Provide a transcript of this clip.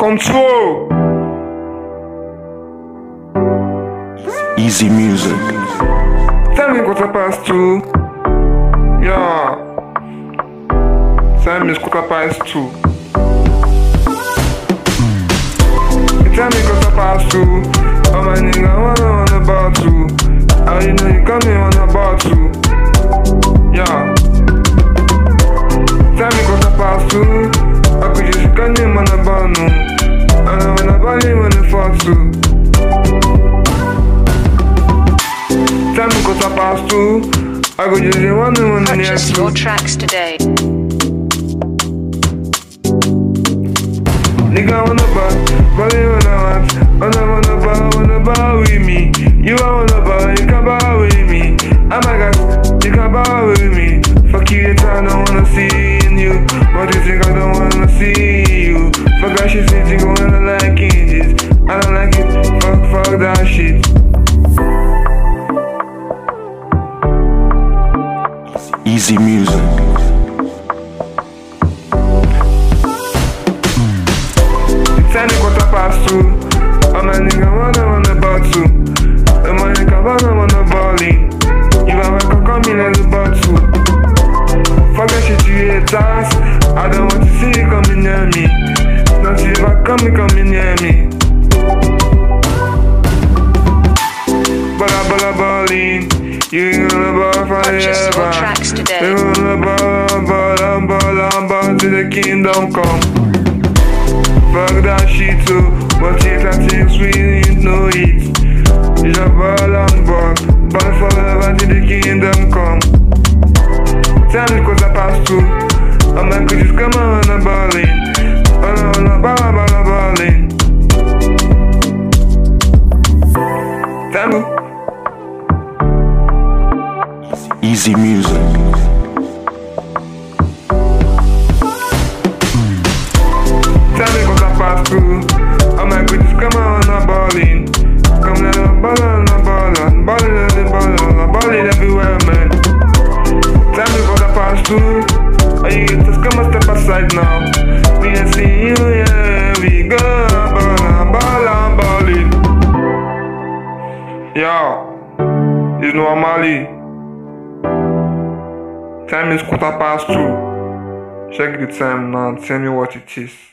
Control. Easy music. Tell me quarter past two. Yeah. Tell me quarter past two. Tell me quarter past two. Oh my nigga, wanna on about two. Oh, you know you got me on about two. Yeah. Tell me quarter past two. I could just got me on about no. I don't wanna body when it falls through. Time to go to pass through. I go just in one and one and the other. Your tracks today. Nigga wanna buy, body wanna buy with me. You wanna buy, you can buy with me. Oh my god, you can buy with me. Fuck you, I don't wanna see you. What you think I don't wanna see you? Fuck that shit, you think I wanna like it? Just, I don't like it. Fuck that shit. Easy music. It's only quarter past two. Oh my nigga, wanna about two. Oh my nigga, wanna balling. You wanna come in as about two. Fuck that shit, you hate us. I don't want to see you coming near me. Don't see if I coming near me. Bala bala balling. You ain't gonna ball forever. You gonna ball ball till the kingdom come. Fuck that shit too. But it's that things we didn't know it. You just ball forever till the kingdom come. Tell me quarter past two. Oh my god, just come on a ballin'. On a ballin'. Tell me. Easy music. Tell me quarter past two. Oh my god, just come on a ballin'. Come on a ballin'. Ballin' everywhere, man. Tell me quarter past two. Oh, you just come and step aside now. We can see you, yeah, we go. Ballin', ballin'. Yeah, it's normally. Time is quarter past two. Check the time now, tell me what it is.